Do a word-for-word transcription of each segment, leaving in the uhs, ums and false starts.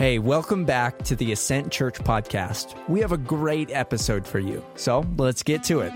Hey, welcome back to the Ascent Church podcast. We have a great episode for you, so let's get to it.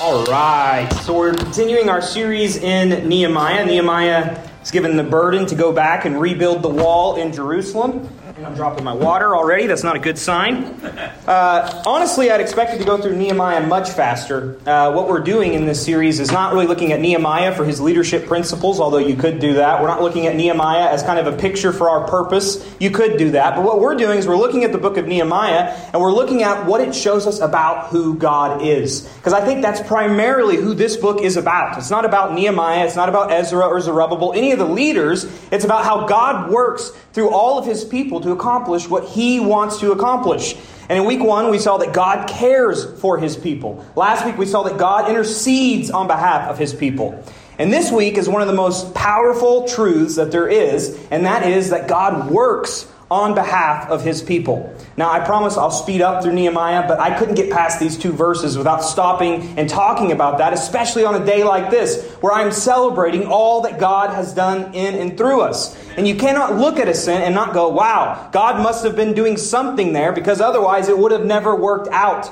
All right, so we're continuing our series in Nehemiah. Nehemiah is given the burden to go back and rebuild the wall in Jerusalem. I'm dropping my water already. That's not a good sign. Uh, honestly, I'd expected to go through Nehemiah much faster. Uh, what we're doing in this series is not really looking at Nehemiah for his leadership principles, although you could do that. We're not looking at Nehemiah as kind of a picture for our purpose. You could do that. But what we're doing is we're looking at the book of Nehemiah, and we're looking at what it shows us about who God is. Because I think that's primarily who this book is about. It's not about Nehemiah. It's not about Ezra or Zerubbabel, any of the leaders. It's about how God works through all of his people to to accomplish what he wants to accomplish. And in week one, we saw that God cares for his people. Last week, we saw that God intercedes on behalf of his people. And this week is one of the most powerful truths that there is, and that is that God works on behalf of his people. Now, I promise I'll speed up through Nehemiah, but I couldn't get past these two verses without stopping and talking about that, especially on a day like this, where I'm celebrating all that God has done in and through us. And you cannot look at a sin and not go, wow, God must have been doing something there, because otherwise it would have never worked out.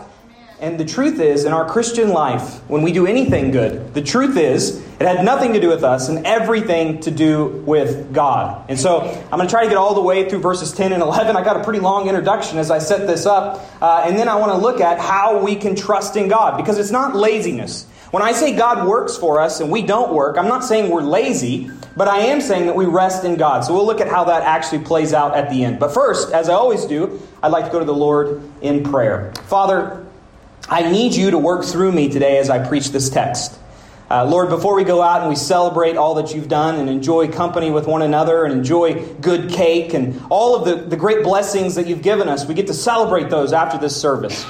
And the truth is, in our Christian life, when we do anything good, the truth is, it had nothing to do with us and everything to do with God. And so I'm going to try to get all the way through verses ten and eleven. I got a pretty long introduction as I set this up. Uh, and then I want to look at how we can trust in God, because it's not laziness. When I say God works for us and we don't work, I'm not saying we're lazy, but I am saying that we rest in God. So we'll look at how that actually plays out at the end. But first, as I always do, I'd like to go to the Lord in prayer. Father, I need you to work through me today as I preach this text. Uh, Lord, before we go out and we celebrate all that you've done and enjoy company with one another and enjoy good cake and all of the, the great blessings that you've given us, we get to celebrate those after this service.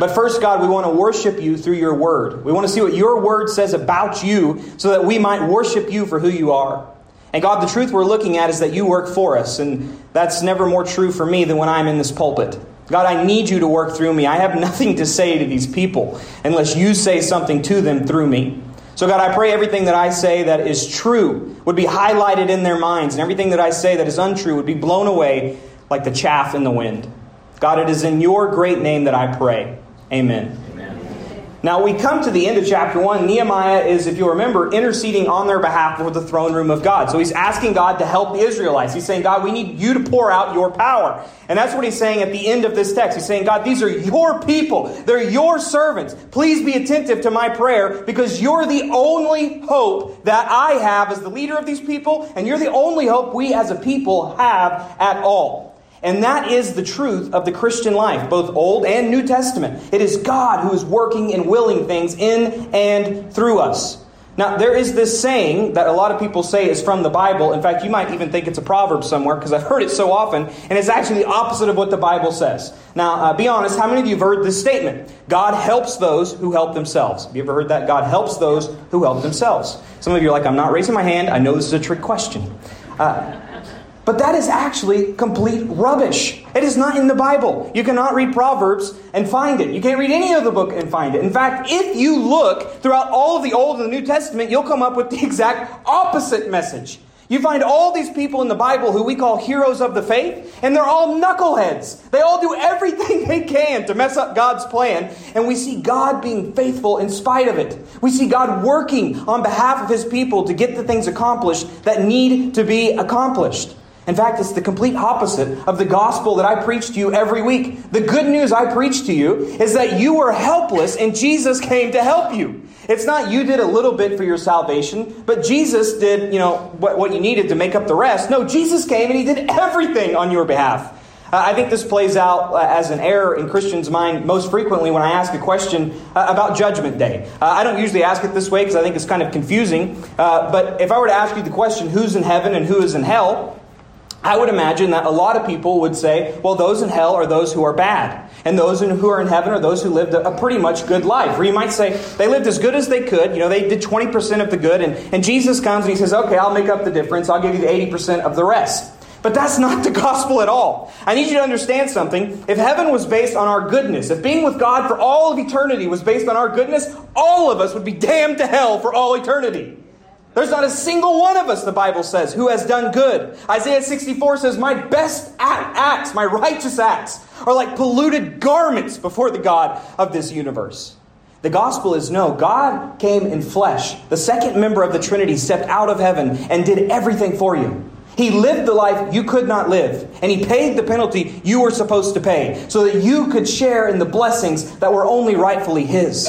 But first, God, we want to worship you through your word. We want to see what your word says about you so that we might worship you for who you are. And God, the truth we're looking at is that you work for us, and that's never more true for me than when I'm in this pulpit. God, I need you to work through me. I have nothing to say to these people unless you say something to them through me. So God, I pray everything that I say that is true would be highlighted in their minds, and everything that I say that is untrue would be blown away like the chaff in the wind. God, it is in your great name that I pray. Amen. Amen. Now we come to the end of chapter one. Nehemiah is, if you remember, interceding on their behalf before the throne room of God. So he's asking God to help the Israelites. He's saying, God, we need you to pour out your power. And that's what he's saying at the end of this text. He's saying, God, these are your people. They're your servants. Please be attentive to my prayer, because you're the only hope that I have as the leader of these people, and you're the only hope we as a people have at all. And that is the truth of the Christian life, both Old and New Testament. It is God who is working and willing things in and through us. Now, there is this saying that a lot of people say is from the Bible. In fact, you might even think it's a proverb somewhere, because I've heard it so often. And it's actually the opposite of what the Bible says. Now, uh, be honest, how many of you have heard this statement? God helps those who help themselves. Have you ever heard that? God helps those who help themselves. Some of you are like, I'm not raising my hand. I know this is a trick question. Uh, but that is actually complete rubbish. It is not in the Bible. You cannot read Proverbs and find it. You can't read any other book and find it. In fact, if you look throughout all of the Old and the New Testament, you'll come up with the exact opposite message. You find all these people in the Bible who we call heroes of the faith, and they're all knuckleheads. They all do everything they can to mess up God's plan, and we see God being faithful in spite of it. We see God working on behalf of his people to get the things accomplished that need to be accomplished. In fact, it's the complete opposite of the gospel that I preach to you every week. The good news I preach to you is that you were helpless and Jesus came to help you. It's not you did a little bit for your salvation, but Jesus did, you know, what, what you needed to make up the rest. No, Jesus came and he did everything on your behalf. Uh, I think this plays out uh, as an error in Christians' mind most frequently when I ask a question uh, about Judgment Day. Uh, I don't usually ask it this way because I think it's kind of confusing. Uh, but if I were to ask you the question, who's in heaven and who is in hell? I would imagine that a lot of people would say, well, those in hell are those who are bad, and those who are in heaven are those who lived a pretty much good life. Or you might say, they lived as good as they could. You know, they did twenty percent of the good, and, and Jesus comes and he says, okay, I'll make up the difference. I'll give you the eighty percent of the rest. But that's not the gospel at all. I need you to understand something. If heaven was based on our goodness, if being with God for all of eternity was based on our goodness, all of us would be damned to hell for all eternity. There's not a single one of us, the Bible says, who has done good. Isaiah sixty-four says, my best acts, my righteous acts, are like polluted garments before the God of this universe. The gospel is no, God came in flesh. The second member of the Trinity stepped out of heaven and did everything for you. He lived the life you could not live, and he paid the penalty you were supposed to pay so that you could share in the blessings that were only rightfully his.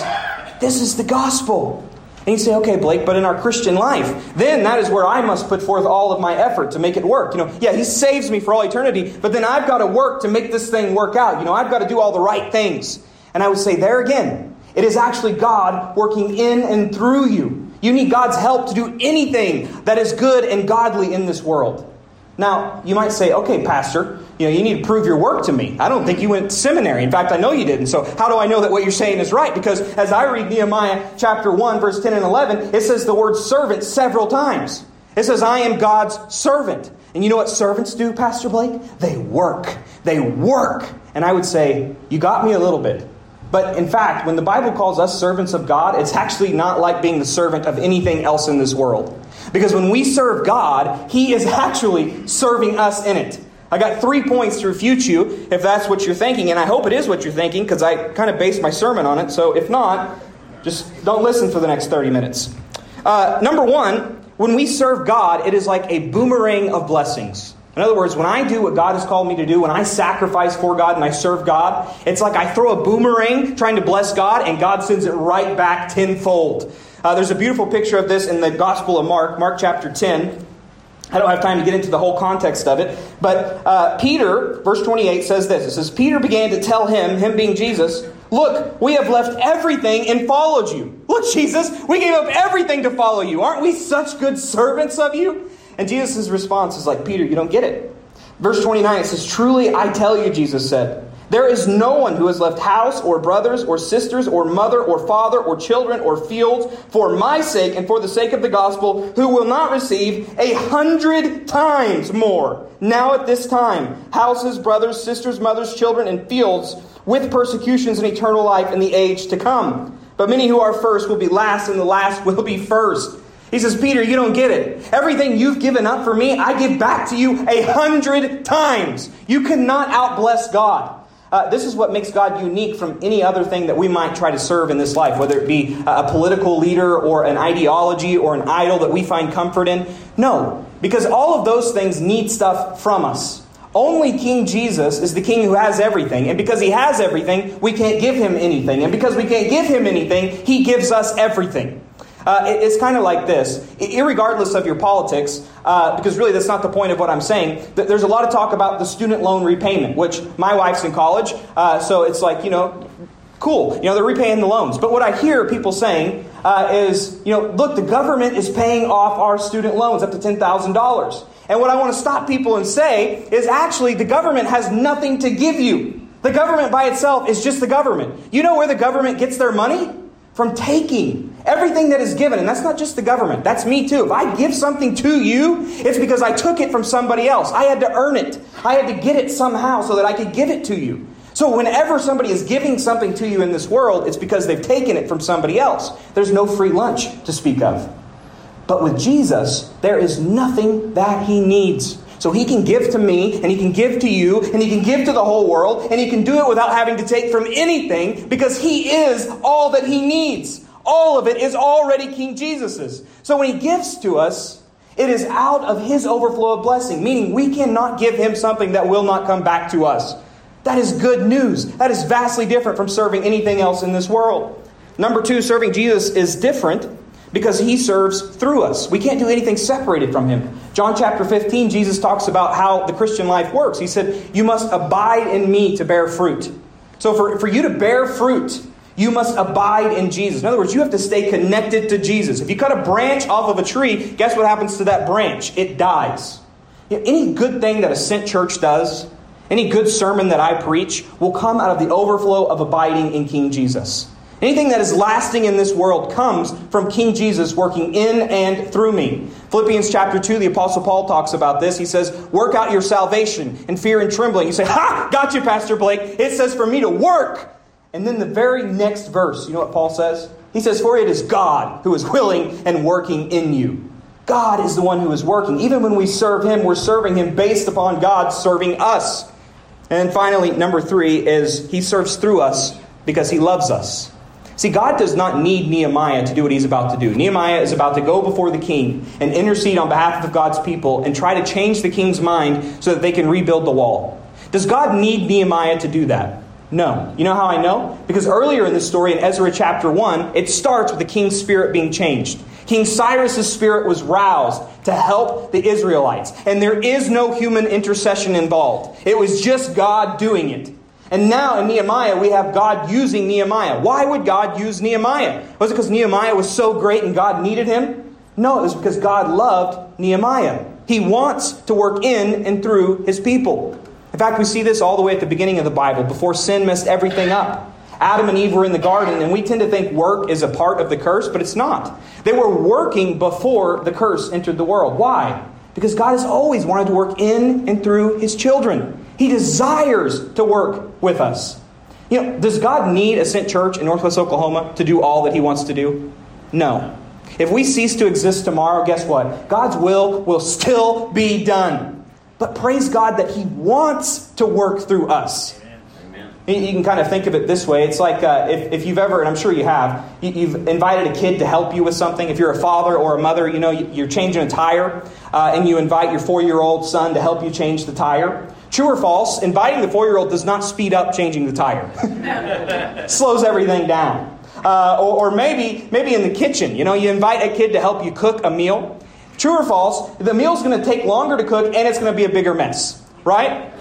This is the gospel. And you say, okay, Blake, but in our Christian life, then that is where I must put forth all of my effort to make it work. You know, yeah, he saves me for all eternity, but then I've got to work to make this thing work out. You know, I've got to do all the right things. And I would say there again, it is actually God working in and through you. You need God's help to do anything that is good and godly in this world. Now, you might say, okay, Pastor, you know, you need to prove your work to me. I don't think you went to seminary. In fact, I know you didn't. So how do I know that what you're saying is right? Because as I read Nehemiah chapter one, verse ten and eleven, it says the word servant several times. It says, I am God's servant. And you know what servants do, Pastor Blake? They work. They work. And I would say, you got me a little bit. But in fact, when the Bible calls us servants of God, it's actually not like being the servant of anything else in this world. Because when we serve God, he is actually serving us in it. I got three points to refute you if that's what you're thinking. And I hope it is what you're thinking because I kind of based my sermon on it. So if not, just don't listen for the next thirty minutes. Uh, number one, when we serve God, it is like a boomerang of blessings. In other words, when I do what God has called me to do, when I sacrifice for God and I serve God, it's like I throw a boomerang trying to bless God and God sends it right back tenfold. Uh, there's a beautiful picture of this in the Gospel of Mark, Mark chapter ten. I don't have time to get into the whole context of it. But uh, Peter, verse twenty-eight says this. It says, Peter began to tell him, him being Jesus, look, we have left everything and followed you. Look, Jesus, we gave up everything to follow you. Aren't we such good servants of you? And Jesus' response is like, Peter, you don't get it. Verse twenty-nine, it says, truly, I tell you, Jesus said, there is no one who has left house or brothers or sisters or mother or father or children or fields for my sake and for the sake of the gospel who will not receive a hundred times more. Now at this time, houses, brothers, sisters, mothers, children, and fields with persecutions and eternal life in the age to come. But many who are first will be last and the last will be first. He says, Peter, you don't get it. Everything you've given up for me, I give back to you a hundred times. You cannot outbless God. Uh, this is what makes God unique from any other thing that we might try to serve in this life, whether it be a political leader or an ideology or an idol that we find comfort in. No, because all of those things need stuff from us. Only King Jesus is the king who has everything. And because he has everything, we can't give him anything. And because we can't give him anything, he gives us everything. Uh, it, it's kind of like this, irregardless of your politics, uh, because really that's not the point of what I'm saying. There's a lot of talk about the student loan repayment, which my wife's in college. Uh, so it's like, you know, cool, you know, they're repaying the loans. But what I hear people saying uh, is, you know, look, the government is paying off our student loans up to ten thousand dollars. And what I want to stop people and say is actually the government has nothing to give you. The government by itself is just the government. You know where the government gets their money? From taking everything that is given. And that's not just the government. That's me too. If I give something to you, it's because I took it from somebody else. I had to earn it. I had to get it somehow so that I could give it to you. So whenever somebody is giving something to you in this world, it's because they've taken it from somebody else. There's no free lunch to speak of. But with Jesus, there is nothing that he needs. So he can give to me, and he can give to you, and he can give to the whole world, and he can do it without having to take from anything because he is all that he needs. All of it is already King Jesus's. So when he gives to us, it is out of his overflow of blessing, meaning we cannot give him something that will not come back to us. That is good news. That is vastly different from serving anything else in this world. Number two, serving Jesus is different because he serves through us. We can't do anything separated from him. John chapter fifteen, Jesus talks about how the Christian life works. He said, you must abide in me to bear fruit. So for, for you to bear fruit, you must abide in Jesus. In other words, you have to stay connected to Jesus. If you cut a branch off of a tree, guess what happens to that branch? It dies. You know, any good thing that Ascent Church does, any good sermon that I preach, will come out of the overflow of abiding in King Jesus. Anything that is lasting in this world comes from King Jesus working in and through me. Philippians chapter two, the Apostle Paul talks about this. He says, work out your salvation in fear and trembling. You say, ha, got you, Pastor Blake. It says for me to work. And then the very next verse, you know what Paul says? He says, for it is God who is willing and working in you. God is the one who is working. Even when we serve him, we're serving him based upon God serving us. And then finally, number three is he serves through us because he loves us. See, God does not need Nehemiah to do what he's about to do. Nehemiah is about to go before the king and intercede on behalf of God's people and try to change the king's mind so that they can rebuild the wall. Does God need Nehemiah to do that? No. You know how I know? Because earlier in this story in Ezra chapter one, it starts with the king's spirit being changed. King Cyrus's spirit was roused to help the Israelites. And there is no human intercession involved. It was just God doing it. And now in Nehemiah, we have God using Nehemiah. Why would God use Nehemiah? Was it because Nehemiah was so great and God needed him? No, it was because God loved Nehemiah. He wants to work in and through his people. In fact, we see this all the way at the beginning of the Bible, before sin messed everything up. Adam and Eve were in the garden, and we tend to think work is a part of the curse, but it's not. They were working before the curse entered the world. Why? Because God has always wanted to work in and through his children. He desires to work with us. You know, does God need Ascent Church in Northwest Oklahoma to do all that he wants to do? No. If we cease to exist tomorrow, guess what? God's will will still be done. But praise God that he wants to work through us. Amen. You can kind of think of it this way. It's like uh, if, if you've ever, and I'm sure you have, you've invited a kid to help you with something. If you're a father or a mother, you know, you're changing a tire uh, and you invite your four-year-old son to help you change the tire. True or false, inviting the four-year-old does not speed up changing the tire. Slows everything down. Uh, or, or maybe maybe in the kitchen, you know, you invite a kid to help you cook a meal. True or false, the meal's going to take longer to cook and it's going to be a bigger mess, right?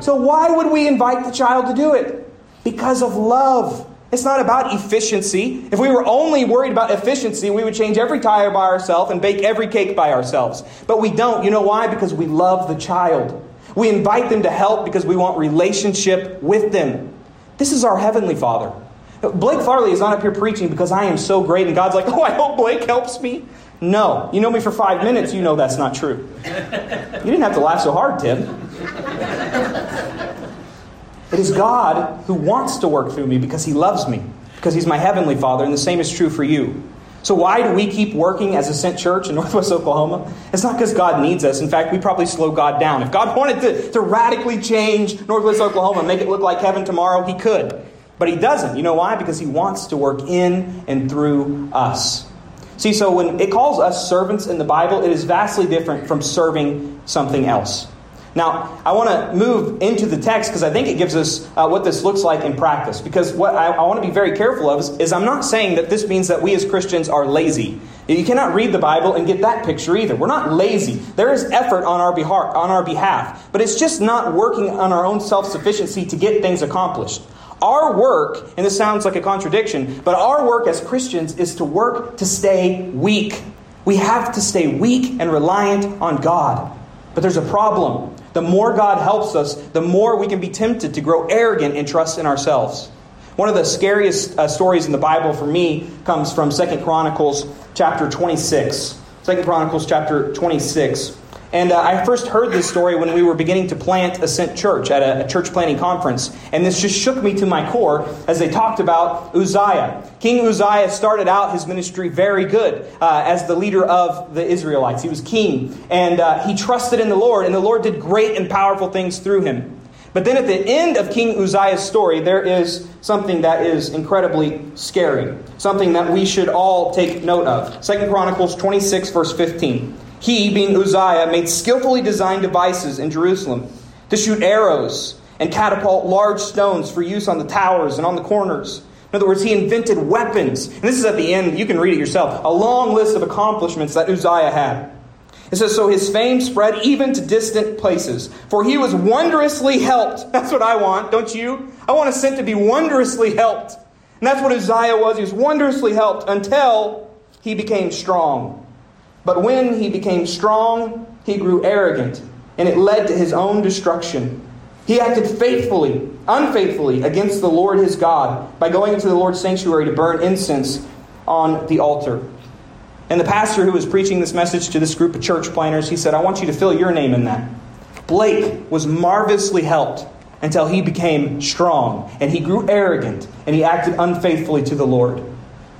So why would we invite the child to do it? Because of love. It's not about efficiency. If we were only worried about efficiency, we would change every tire by ourselves and bake every cake by ourselves. But we don't. You know why? Because we love the child. We invite them to help because we want relationship with them. This is our Heavenly Father. Blake Farley is not up here preaching because I am so great and God's like, oh, I hope Blake helps me. No. You know me for five minutes. You know that's not true. You didn't have to laugh so hard, Tim. It is God who wants to work through me because he loves me, because he's my Heavenly Father, and the same is true for you. So why do we keep working as Ascent Church in Northwest Oklahoma? It's not because God needs us. In fact, we probably slow God down. If God wanted to, to radically change Northwest Oklahoma and make it look like heaven tomorrow, he could. But he doesn't. You know why? Because he wants to work in and through us. See, so when it calls us servants in the Bible, it is vastly different from serving something else. Now, I want to move into the text because I think it gives us uh, what this looks like in practice. Because what I, I want to be very careful of is, is I'm not saying that this means that we as Christians are lazy. You cannot read the Bible and get that picture either. We're not lazy. There is effort on our behalf, on our behalf, but it's just not working on our own self-sufficiency to get things accomplished. Our work, and this sounds like a contradiction, but our work as Christians is to work to stay weak. We have to stay weak and reliant on God. But there's a problem. The more God helps us, the more we can be tempted to grow arrogant and trust in ourselves. One of the scariest uh, stories in the Bible for me comes from Second Chronicles chapter twenty-six. Second Chronicles chapter twenty-six. And uh, I first heard this story when we were beginning to plant Ascent Church at a, a church planting conference. And this just shook me to my core as they talked about Uzziah. King Uzziah started out his ministry very good uh, as the leader of the Israelites. He was king and uh, he trusted in the Lord, and the Lord did great and powerful things through him. But then at the end of King Uzziah's story, there is something that is incredibly scary, something that we should all take note of. Second Chronicles twenty-six, verse fifteen. He, being Uzziah, made skillfully designed devices in Jerusalem to shoot arrows and catapult large stones for use on the towers and on the corners. In other words, he invented weapons. And this is at the end. You can read it yourself. A long list of accomplishments that Uzziah had. It says, so his fame spread even to distant places, for he was wondrously helped. That's what I want, don't you? I want Ascent to be wondrously helped. And that's what Uzziah was. He was wondrously helped until he became strong. But when he became strong, he grew arrogant, and it led to his own destruction. He acted faithfully, unfaithfully against the Lord his God by going into the Lord's sanctuary to burn incense on the altar. And the pastor who was preaching this message to this group of church planners, he said, I want you to fill your name in that. Blake was marvelously helped until he became strong and he grew arrogant and he acted unfaithfully to the Lord.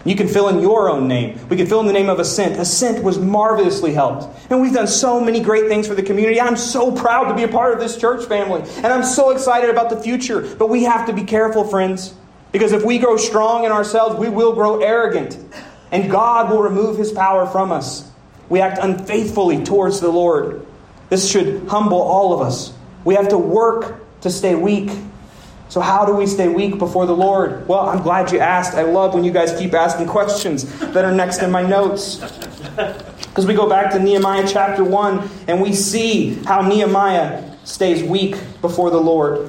You can fill in your own name. We can fill in the name of Ascent. Ascent was marvelously helped. And we've done so many great things for the community. I'm so proud to be a part of this church family. And I'm so excited about the future. But we have to be careful, friends. Because if we grow strong in ourselves, we will grow arrogant. And God will remove his power from us. We act unfaithfully towards the Lord. This should humble all of us. We have to work to stay weak. So how do we stay weak before the Lord? Well, I'm glad you asked. I love when you guys keep asking questions that are next in my notes. Because we go back to Nehemiah chapter one and we see how Nehemiah stays weak before the Lord,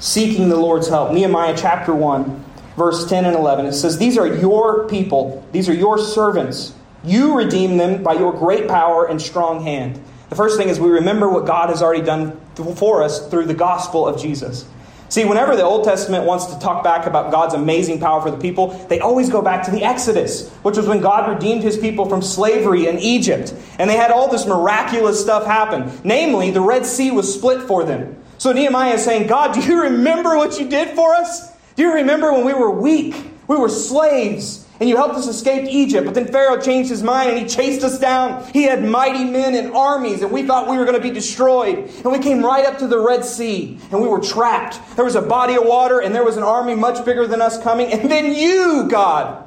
seeking the Lord's help. Nehemiah chapter one, verse ten and eleven. It says, these are your people. These are your servants. You redeem them by your great power and strong hand. The first thing is we remember what God has already done for us through the gospel of Jesus. See, whenever the Old Testament wants to talk back about God's amazing power for the people, they always go back to the Exodus, which was when God redeemed his people from slavery in Egypt. And they had all this miraculous stuff happen. Namely, the Red Sea was split for them. So Nehemiah is saying, God, do you remember what you did for us? Do you remember when we were weak? We were slaves and you helped us escape Egypt. But then Pharaoh changed his mind and he chased us down. He had mighty men and armies and we thought we were going to be destroyed. And we came right up to the Red Sea and we were trapped. There was a body of water and there was an army much bigger than us coming. And then you, God,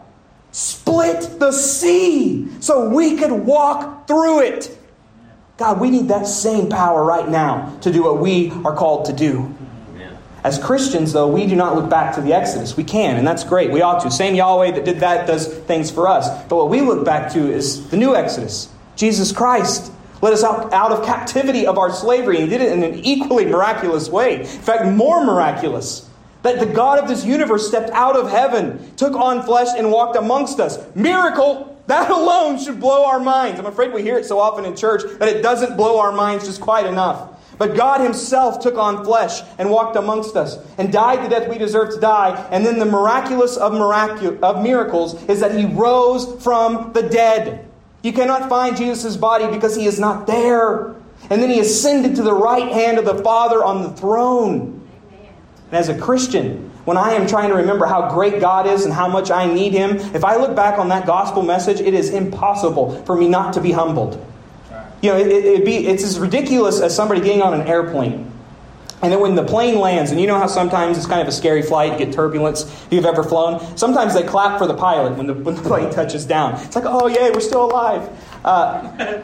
split the sea so we could walk through it. God, we need that same power right now to do what we are called to do. As Christians, though, we do not look back to the Exodus. We can, and that's great. We ought to. Same Yahweh that did that does things for us. But what we look back to is the new Exodus. Jesus Christ led us out, out of captivity of our slavery. He did it in an equally miraculous way. In fact, more miraculous. That the God of this universe stepped out of heaven, took on flesh, and walked amongst us. Miracle! That alone should blow our minds. I'm afraid we hear it so often in church that it doesn't blow our minds just quite enough. But God himself took on flesh and walked amongst us and died the death we deserve to die. And then the miraculous of, miracu- of miracles is that he rose from the dead. You cannot find Jesus' body because he is not there. And then he ascended to the right hand of the Father on the throne. And as a Christian, when I am trying to remember how great God is and how much I need him, if I look back on that gospel message, it is impossible for me not to be humbled. You know, it, it'd be, it's as ridiculous as somebody getting on an airplane. And then when the plane lands, and you know how sometimes it's kind of a scary flight, you get turbulence, if you've ever flown. Sometimes they clap for the pilot when the, when the plane touches down. It's like, oh, yay, we're still alive. Uh,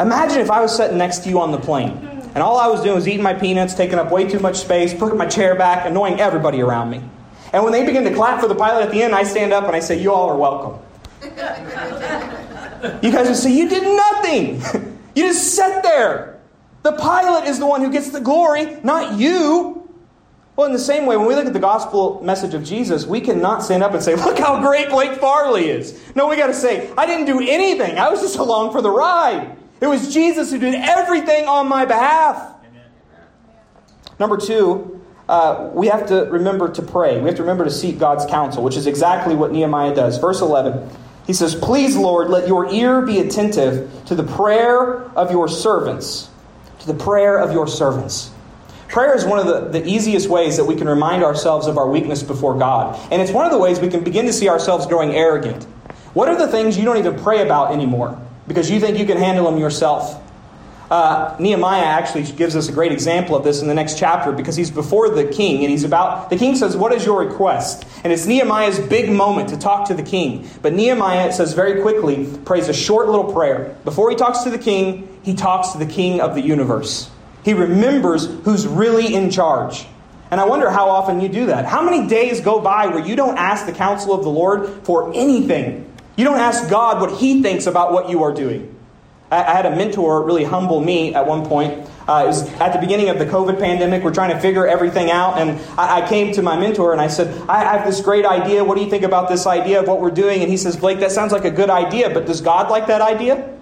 imagine if I was sitting next to you on the plane, and all I was doing was eating my peanuts, taking up way too much space, putting my chair back, annoying everybody around me. And when they begin to clap for the pilot at the end, I stand up and I say, you all are welcome. You guys would say, you did nothing. You just sit there. The pilot is the one who gets the glory, not you. Well, in the same way, when we look at the gospel message of Jesus, we cannot stand up and say, look how great Blake Farley is. No, we got to say, I didn't do anything. I was just along for the ride. It was Jesus who did everything on my behalf. Amen. Number two, uh, we have to remember to pray. We have to remember to seek God's counsel, which is exactly what Nehemiah does. Verse eleven. He says, please, Lord, let your ear be attentive to the prayer of your servants, to the prayer of your servants. Prayer is one of the, the easiest ways that we can remind ourselves of our weakness before God. And it's one of the ways we can begin to see ourselves growing arrogant. What are the things you don't even pray about anymore because you think you can handle them yourself? Uh, Nehemiah actually gives us a great example of this in the next chapter because he's before the king and he's about, the king says, what is your request? And it's Nehemiah's big moment to talk to the king. But Nehemiah, it says very quickly, prays a short little prayer. Before he talks to the king, he talks to the king of the universe. He remembers who's really in charge. And I wonder how often you do that. How many days go by where you don't ask the counsel of the Lord for anything? You don't ask God what he thinks about what you are doing. I had a mentor really humble me at one point. Uh, it was at the beginning of the COVID pandemic. We're trying to figure everything out. And I, I came to my mentor and I said, I have this great idea. What do you think about this idea of what we're doing? And he says, Blake, that sounds like a good idea, but does God like that idea?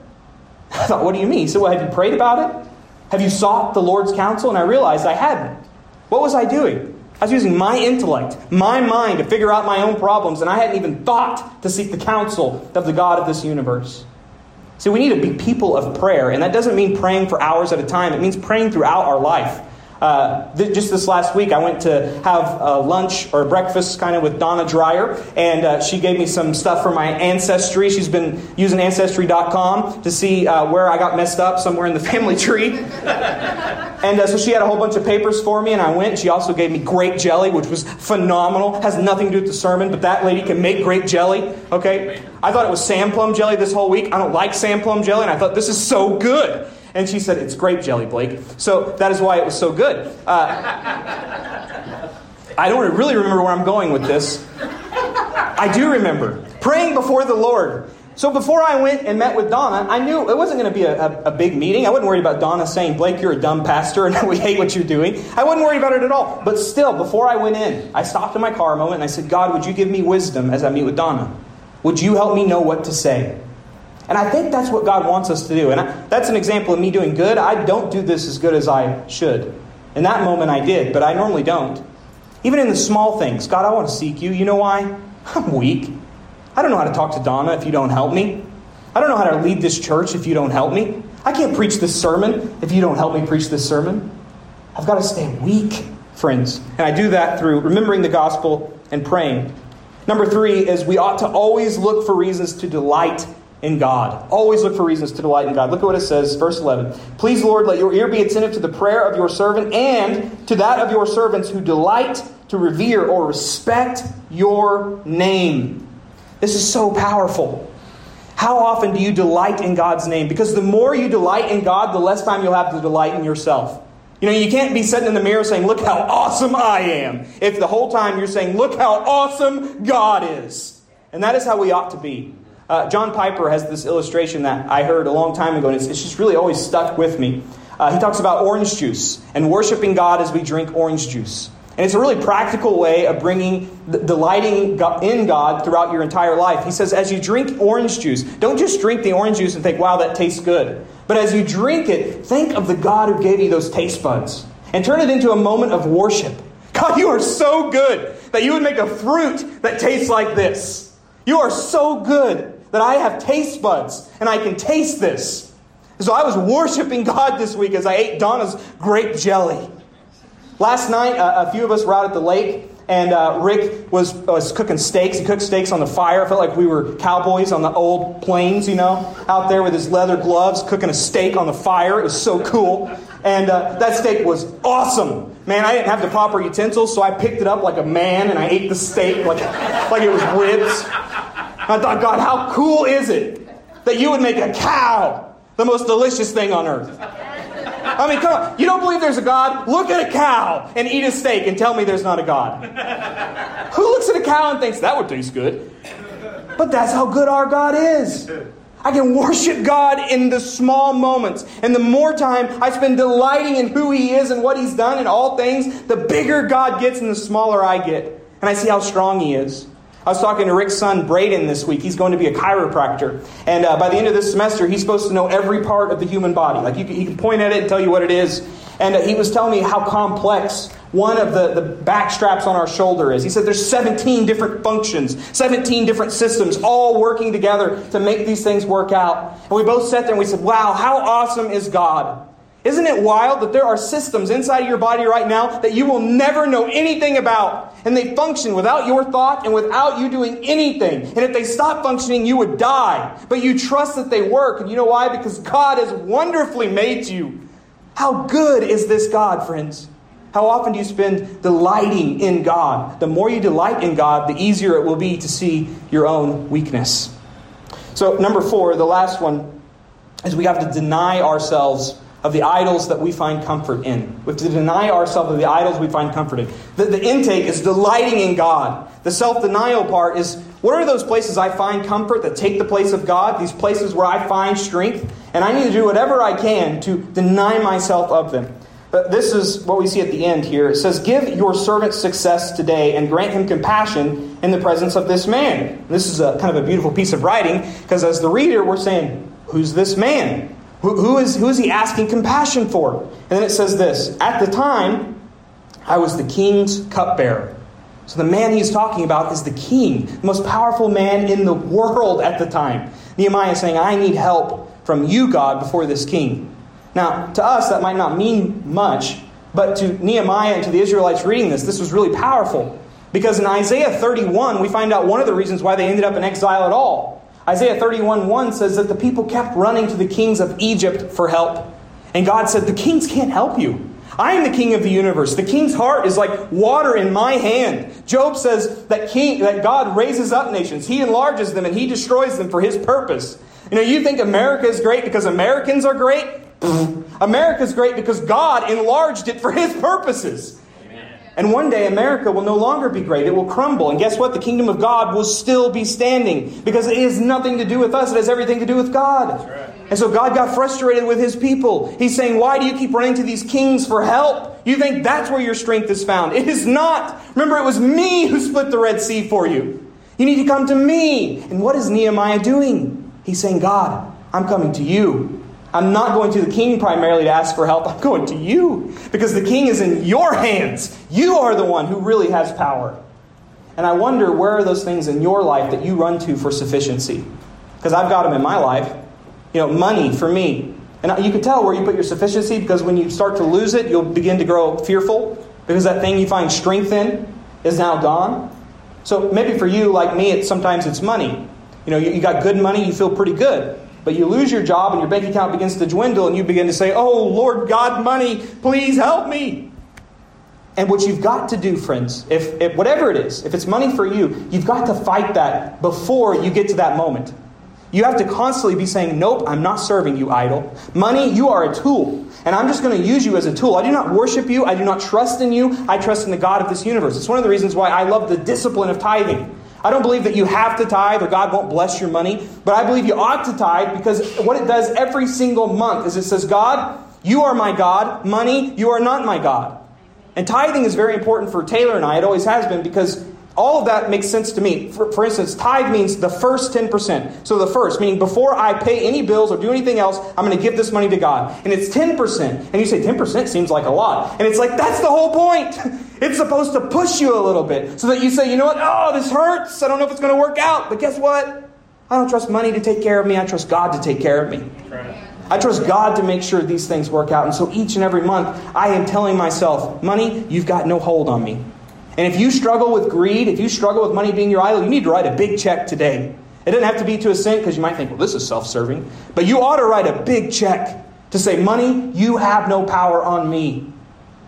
I thought, what do you mean? He said, well, have you prayed about it? Have you sought the Lord's counsel? And I realized I hadn't. What was I doing? I was using my intellect, my mind to figure out my own problems, and I hadn't even thought to seek the counsel of the God of this universe. See, we need to be people of prayer, and that doesn't mean praying for hours at a time. It means praying throughout our life. Uh, th- just this last week, I went to have uh, lunch or breakfast kind of with Donna Dreyer, and uh, she gave me some stuff for my ancestry. She's been using Ancestry dot com to see uh, where I got messed up somewhere in the family tree. And uh, so she had a whole bunch of papers for me, and I went. She also gave me grape jelly, which was phenomenal. Has nothing to do with the sermon, but that lady can make grape jelly. Okay, I thought it was Sam Plum jelly this whole week. I don't like Sam Plum jelly, and I thought, this is so good. And she said, it's grape jelly, Blake. So that is why it was so good. Uh, I don't really remember where I'm going with this. I do remember praying before the Lord. So before I went and met with Donna, I knew it wasn't going to be a, a, a big meeting. I wasn't worried about Donna saying, Blake, you're a dumb pastor and we hate what you're doing. I wasn't worried about it at all. But still, before I went in, I stopped in my car a moment and I said, God, would you give me wisdom as I meet with Donna? Would you help me know what to say? And I think that's what God wants us to do. And I, that's an example of me doing good. I don't do this as good as I should. In that moment I did, but I normally don't. Even in the small things. God, I want to seek you. You know why? I'm weak. I don't know how to talk to Donna if you don't help me. I don't know how to lead this church if you don't help me. I can't preach this sermon if you don't help me preach this sermon. I've got to stay weak, friends. And I do that through remembering the gospel and praying. Number three is we ought to always look for reasons to delight in God. Always look for reasons to delight in God. Look at what it says, verse eleven. Please, Lord, let your ear be attentive to the prayer of your servant and to that of your servants who delight to revere or respect your name. This is so powerful. How often do you delight in God's name? Because the more you delight in God, the less time you'll have to delight in yourself. You know, you can't be sitting in the mirror saying, look how awesome I am, if the whole time you're saying, look how awesome God is. And that is how we ought to be. Uh, John Piper has this illustration that I heard a long time ago, and it's, it's just really always stuck with me. Uh, he talks about orange juice and worshiping God as we drink orange juice. And it's a really practical way of bringing, delighting in God throughout your entire life. He says, as you drink orange juice, don't just drink the orange juice and think, wow, that tastes good. But as you drink it, think of the God who gave you those taste buds and turn it into a moment of worship. God, you are so good that you would make a fruit that tastes like this. You are so good that I have taste buds and I can taste this. So I was worshiping God this week as I ate Donna's grape jelly. Last night, uh, a few of us were out at the lake, and uh, Rick was, was cooking steaks. He cooked steaks on the fire. I felt like we were cowboys on the old plains, you know, out there with his leather gloves cooking a steak on the fire. It was so cool. And uh, that steak was awesome. Man, I didn't have the proper utensils, so I picked it up like a man, and I ate the steak like, like it was ribs. I thought, God, how cool is it that you would make a cow the most delicious thing on earth? I mean, come on. You don't believe there's a God? Look at a cow and eat a steak and tell me there's not a God. Who looks at a cow and thinks that would taste good? But that's how good our God is. I can worship God in the small moments. And the more time I spend delighting in who he is and what he's done in all things, the bigger God gets and the smaller I get. And I see how strong he is. I was talking to Rick's son, Brayden, this week. He's going to be a chiropractor. And uh, by the end of this semester, he's supposed to know every part of the human body. Like, you can, he can point at it and tell you what it is. And uh, he was telling me how complex one of the, the back straps on our shoulder is. He said there's seventeen different functions, seventeen different systems, all working together to make these things work out. And we both sat there and we said, wow, how awesome is God? Isn't it wild that there are systems inside of your body right now that you will never know anything about? And they function without your thought and without you doing anything. And if they stopped functioning, you would die. But you trust that they work. And you know why? Because God has wonderfully made you. How good is this God, friends? How often do you spend delighting in God? The more you delight in God, the easier it will be to see your own weakness. So number four, the last one, is we have to deny ourselves of the idols that we find comfort in. We have to deny ourselves of the idols we find comfort in. The, the intake is delighting in God. The self-denial part is, what are those places I find comfort that take the place of God? These places where I find strength. And I need to do whatever I can to deny myself of them. But this is what we see at the end here. It says, give your servant success today and grant him compassion in the presence of this man. And this is a kind of a beautiful piece of writing, because as the reader, we're saying, who's this man? Who, who, is, who is he asking compassion for? And then it says this, at the time, I was the king's cupbearer. So the man he's talking about is the king, the most powerful man in the world at the time. Nehemiah is saying, I need help from you, God, before this king. Now, to us, that might not mean much, but to Nehemiah and to the Israelites reading this, this was really powerful. Because in Isaiah thirty-one, we find out one of the reasons why they ended up in exile at all. Isaiah thirty-one one says that the people kept running to the kings of Egypt for help. And God said, the kings can't help you. I am the king of the universe. The king's heart is like water in my hand. Job says that king, that God raises up nations. He enlarges them and he destroys them for his purpose. You know, you think America is great because Americans are great? America is great because God enlarged it for his purposes. Amen. And one day America will no longer be great. It will crumble. And guess what? The kingdom of God will still be standing because it has nothing to do with us. It has everything to do with God. That's right. And so God got frustrated with his people. He's saying, why do you keep running to these kings for help? You think that's where your strength is found. It is not. Remember, it was me who split the Red Sea for you. You need to come to me. And what is Nehemiah doing? He's saying, God, I'm coming to you. I'm not going to the king primarily to ask for help. I'm going to you because the king is in your hands. You are the one who really has power. And I wonder, where are those things in your life that you run to for sufficiency? Because I've got them in my life. You know, money for me. And you can tell where you put your sufficiency because when you start to lose it, you'll begin to grow fearful because that thing you find strength in is now gone. So maybe for you, like me, it's sometimes it's money. You know, you, you got good money, you feel pretty good. But you lose your job and your bank account begins to dwindle and you begin to say, oh, Lord God, money, please help me. And what you've got to do, friends, if, if whatever it is, if it's money for you, you've got to fight that before you get to that moment. You have to constantly be saying, nope, I'm not serving you, idol. Money, you are a tool. And I'm just going to use you as a tool. I do not worship you. I do not trust in you. I trust in the God of this universe. It's one of the reasons why I love the discipline of tithing. I don't believe that you have to tithe or God won't bless your money. But I believe you ought to tithe because what it does every single month is it says, God, you are my God. Money, you are not my God. And tithing is very important for Taylor and I. It always has been because all of that makes sense to me. For, for instance, tithe means the first ten percent. So the first, meaning before I pay any bills or do anything else, I'm going to give this money to God. And it's ten percent. And you say ten percent seems like a lot. And it's like, that's the whole point. It's supposed to push you a little bit so that you say, you know what? Oh, this hurts. I don't know if it's going to work out. But guess what? I don't trust money to take care of me. I trust God to take care of me. Right. I trust God to make sure these things work out. And so each and every month, I am telling myself, money, you've got no hold on me. And if you struggle with greed, if you struggle with money being your idol, you need to write a big check today. It doesn't have to be to a cent because you might think, well, this is self-serving. But you ought to write a big check to say, money, you have no power on me.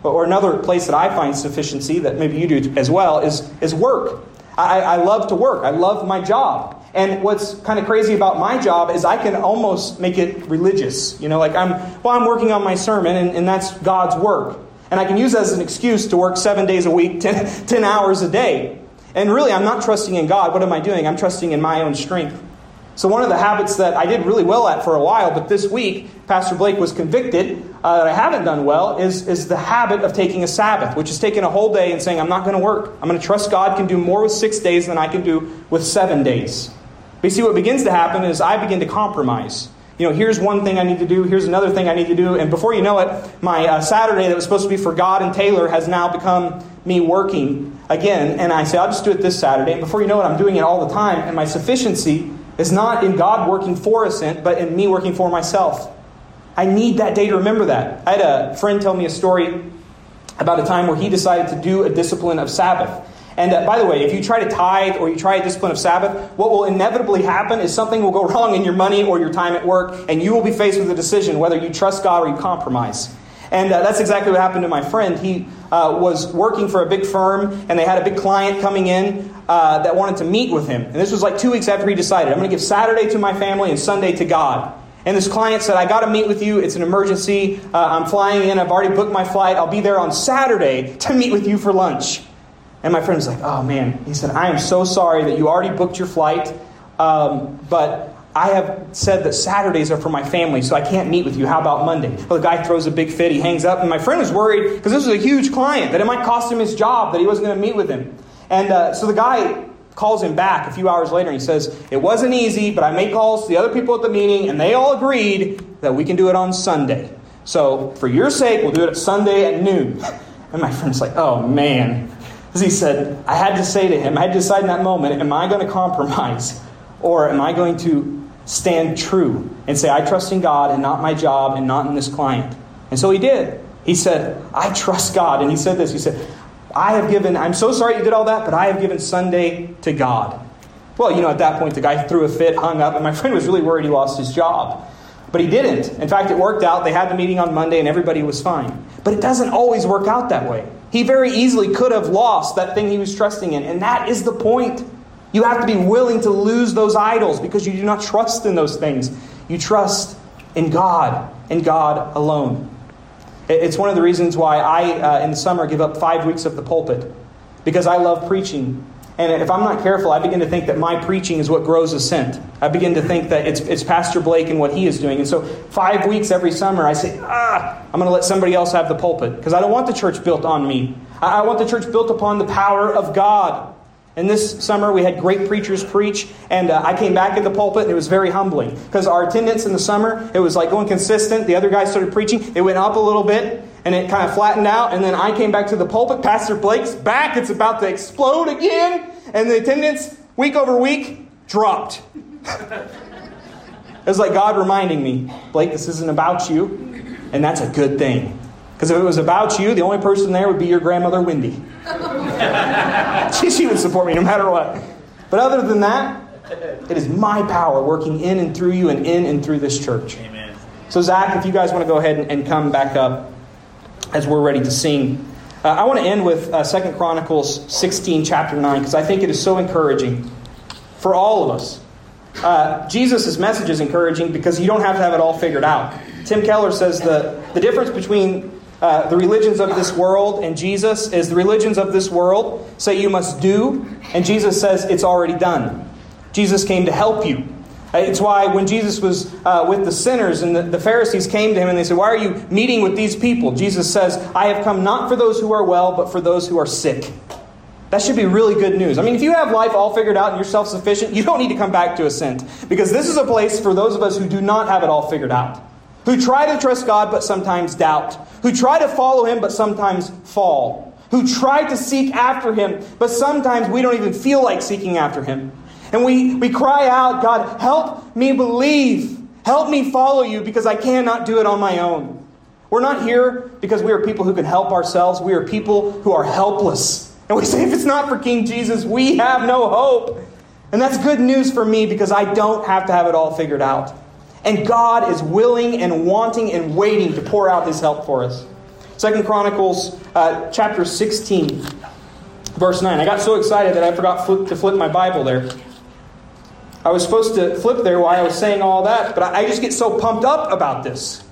Or another place that I find sufficiency that maybe you do as well is, is work. I, I love to work. I love my job. And what's kind of crazy about my job is I can almost make it religious. You know, like I'm, well, I'm working on my sermon and, and that's God's work. And I can use that as an excuse to work seven days a week, ten, ten hours a day. And really, I'm not trusting in God. What am I doing? I'm trusting in my own strength. So one of the habits that I did really well at for a while, but this week, Pastor Blake was convicted uh, that I haven't done well, is, is the habit of taking a Sabbath, which is taking a whole day and saying, I'm not going to work. I'm going to trust God can do more with six days than I can do with seven days. But you see, what begins to happen is I begin to compromise. You know, here's one thing I need to do. Here's another thing I need to do. And before you know it, my uh, Saturday that was supposed to be for God and Taylor has now become me working again. And I say, I'll just do it this Saturday. And before you know it, I'm doing it all the time. And my sufficiency is not in God working for a cent, but in me working for myself. I need that day to remember that. I had a friend tell me a story about a time where he decided to do a discipline of Sabbath. And uh, by the way, if you try to tithe or you try a discipline of Sabbath, what will inevitably happen is something will go wrong in your money or your time at work, and you will be faced with a decision whether you trust God or you compromise. And uh, that's exactly what happened to my friend. He uh, was working for a big firm, and they had a big client coming in uh, that wanted to meet with him. And this was like two weeks after he decided, I'm going to give Saturday to my family and Sunday to God. And this client said, I got to meet with you. It's an emergency. Uh, I'm flying in. I've already booked my flight. I'll be there on Saturday to meet with you for lunch. And my friend was like, oh, man. He said, I am so sorry that you already booked your flight. Um, but I have said that Saturdays are for my family, so I can't meet with you. How about Monday? Well, the guy throws a big fit. He hangs up. And my friend was worried because this was a huge client, that it might cost him his job, that he wasn't going to meet with him. And uh, so the guy calls him back a few hours later and he says, it wasn't easy, but I made calls to the other people at the meeting and they all agreed that we can do it on Sunday. So for your sake, we'll do it Sunday at noon. And my friend's like, oh man. Because he said, I had to say to him, I had to decide in that moment, am I going to compromise? Or am I going to stand true and say, I trust in God and not my job and not in this client? And so he did. He said, I trust God. And he said this, he said, I have given, I'm so sorry you did all that, but I have given Sunday to God. Well, you know, at that point, the guy threw a fit, hung up, and my friend was really worried he lost his job. But he didn't. In fact, it worked out. They had the meeting on Monday and everybody was fine. But it doesn't always work out that way. He very easily could have lost that thing he was trusting in. And that is the point. You have to be willing to lose those idols because you do not trust in those things. You trust in God and God alone. It's one of the reasons why I, uh, in the summer, give up five weeks of the pulpit, because I love preaching. And if I'm not careful, I begin to think that my preaching is what grows Ascent. I begin to think that it's it's Pastor Blake and what he is doing. And so five weeks every summer, I say, ah, I'm going to let somebody else have the pulpit because I don't want the church built on me. I want the church built upon the power of God. And this summer, we had great preachers preach, and uh, I came back in the pulpit, and it was very humbling because our attendance in the summer, it was like going consistent. The other guy started preaching. It went up a little bit, and it kind of flattened out, and then I came back to the pulpit. Pastor Blake's back. It's about to explode again, and the attendance week over week dropped. It was like God reminding me, Blake, this isn't about you, and that's a good thing. Because if it was about you, the only person there would be your grandmother, Wendy. she, she would support me no matter what. But other than that, it is my power working in and through you and in and through this church. Amen. So Zach, if you guys want to go ahead and, and come back up as we're ready to sing. Uh, I want to end with uh, Second Chronicles sixteen, chapter nine, because I think it is so encouraging for all of us. Uh, Jesus' message is encouraging because you don't have to have it all figured out. Tim Keller says the, the difference between Uh, the religions of this world and Jesus is the religions of this world say you must do, and Jesus says it's already done. Jesus came to help you. Uh, it's why when Jesus was uh, with the sinners and the, the Pharisees came to him and they said, why are you meeting with these people? Jesus says, I have come not for those who are well, but for those who are sick. That should be really good news. I mean, if you have life all figured out and you're self-sufficient, you don't need to come back to Ascent, because this is a place for those of us who do not have it all figured out, who try to trust God but sometimes doubt, who try to follow him but sometimes fall, who try to seek after him, but sometimes we don't even feel like seeking after him. And we, we cry out, God, help me believe. Help me follow you, because I cannot do it on my own. We're not here because we are people who can help ourselves. We are people who are helpless. And we say, if it's not for King Jesus, we have no hope. And that's good news for me, because I don't have to have it all figured out. And God is willing and wanting and waiting to pour out his help for us. Second Chronicles uh, chapter sixteen, verse nine. I got so excited that I forgot flip, to flip my Bible there. I was supposed to flip there while I was saying all that, but I, I just get so pumped up about this.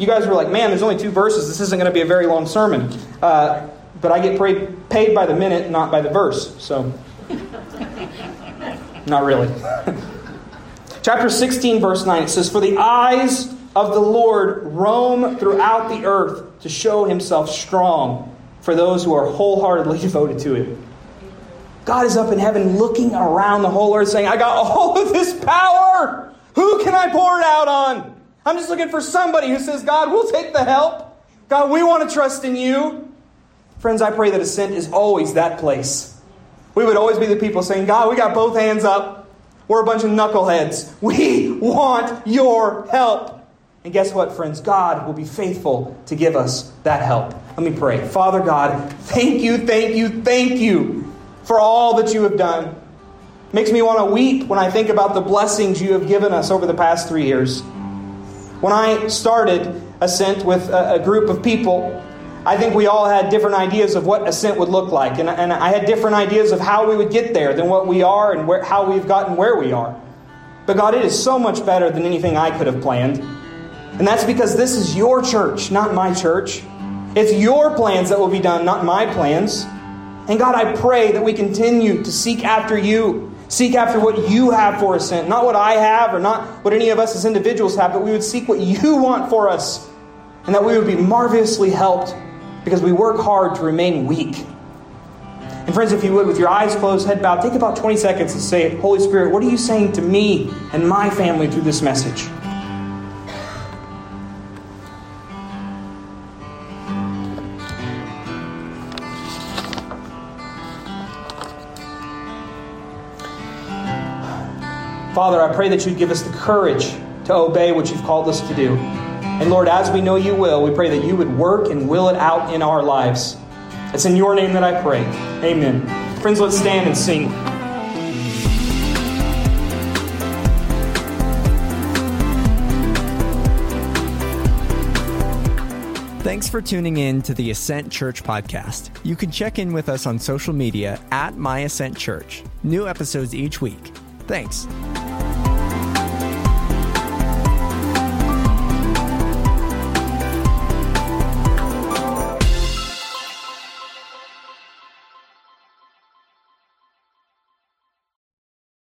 You guys were like, man, there's only two verses. This isn't going to be a very long sermon. Uh, but I get paid, paid by the minute, not by the verse. So, not really. Chapter sixteen, verse nine, it says, for the eyes of the Lord roam throughout the earth to show himself strong for those who are wholeheartedly devoted to him. God is up in heaven looking around the whole earth saying, I got all of this power. Who can I pour it out on? I'm just looking for somebody who says, God, we'll take the help. God, we want to trust in you. Friends, I pray that Ascent is always that place. We would always be the people saying, God, we got both hands up. We're a bunch of knuckleheads. We want your help. And guess what, friends? God will be faithful to give us that help. Let me pray. Father God, thank you, thank you, thank you for all that you have done. Makes me want to weep when I think about the blessings you have given us over the past three years. When I started Ascent with a, a group of people, I think we all had different ideas of what Ascent would look like. And, and I had different ideas of how we would get there than what we are and where, how we've gotten where we are. But God, it is so much better than anything I could have planned. And that's because this is your church, not my church. It's your plans that will be done, not my plans. And God, I pray that we continue to seek after you. Seek after what you have for Ascent. Not what I have or not what any of us as individuals have, but we would seek what you want for us. And that we would be marvelously helped, because we work hard to remain weak. And friends, if you would, with your eyes closed, head bowed, take about twenty seconds and say, Holy Spirit, what are you saying to me and my family through this message? Father, I pray that you'd give us the courage to obey what you've called us to do. And Lord, as we know you will, we pray that you would work and will it out in our lives. It's in your name that I pray. Amen. Friends, let's stand and sing. Thanks for tuning in to the Ascent Church podcast. You can check in with us on social media at My Ascent Church. New episodes each week. Thanks.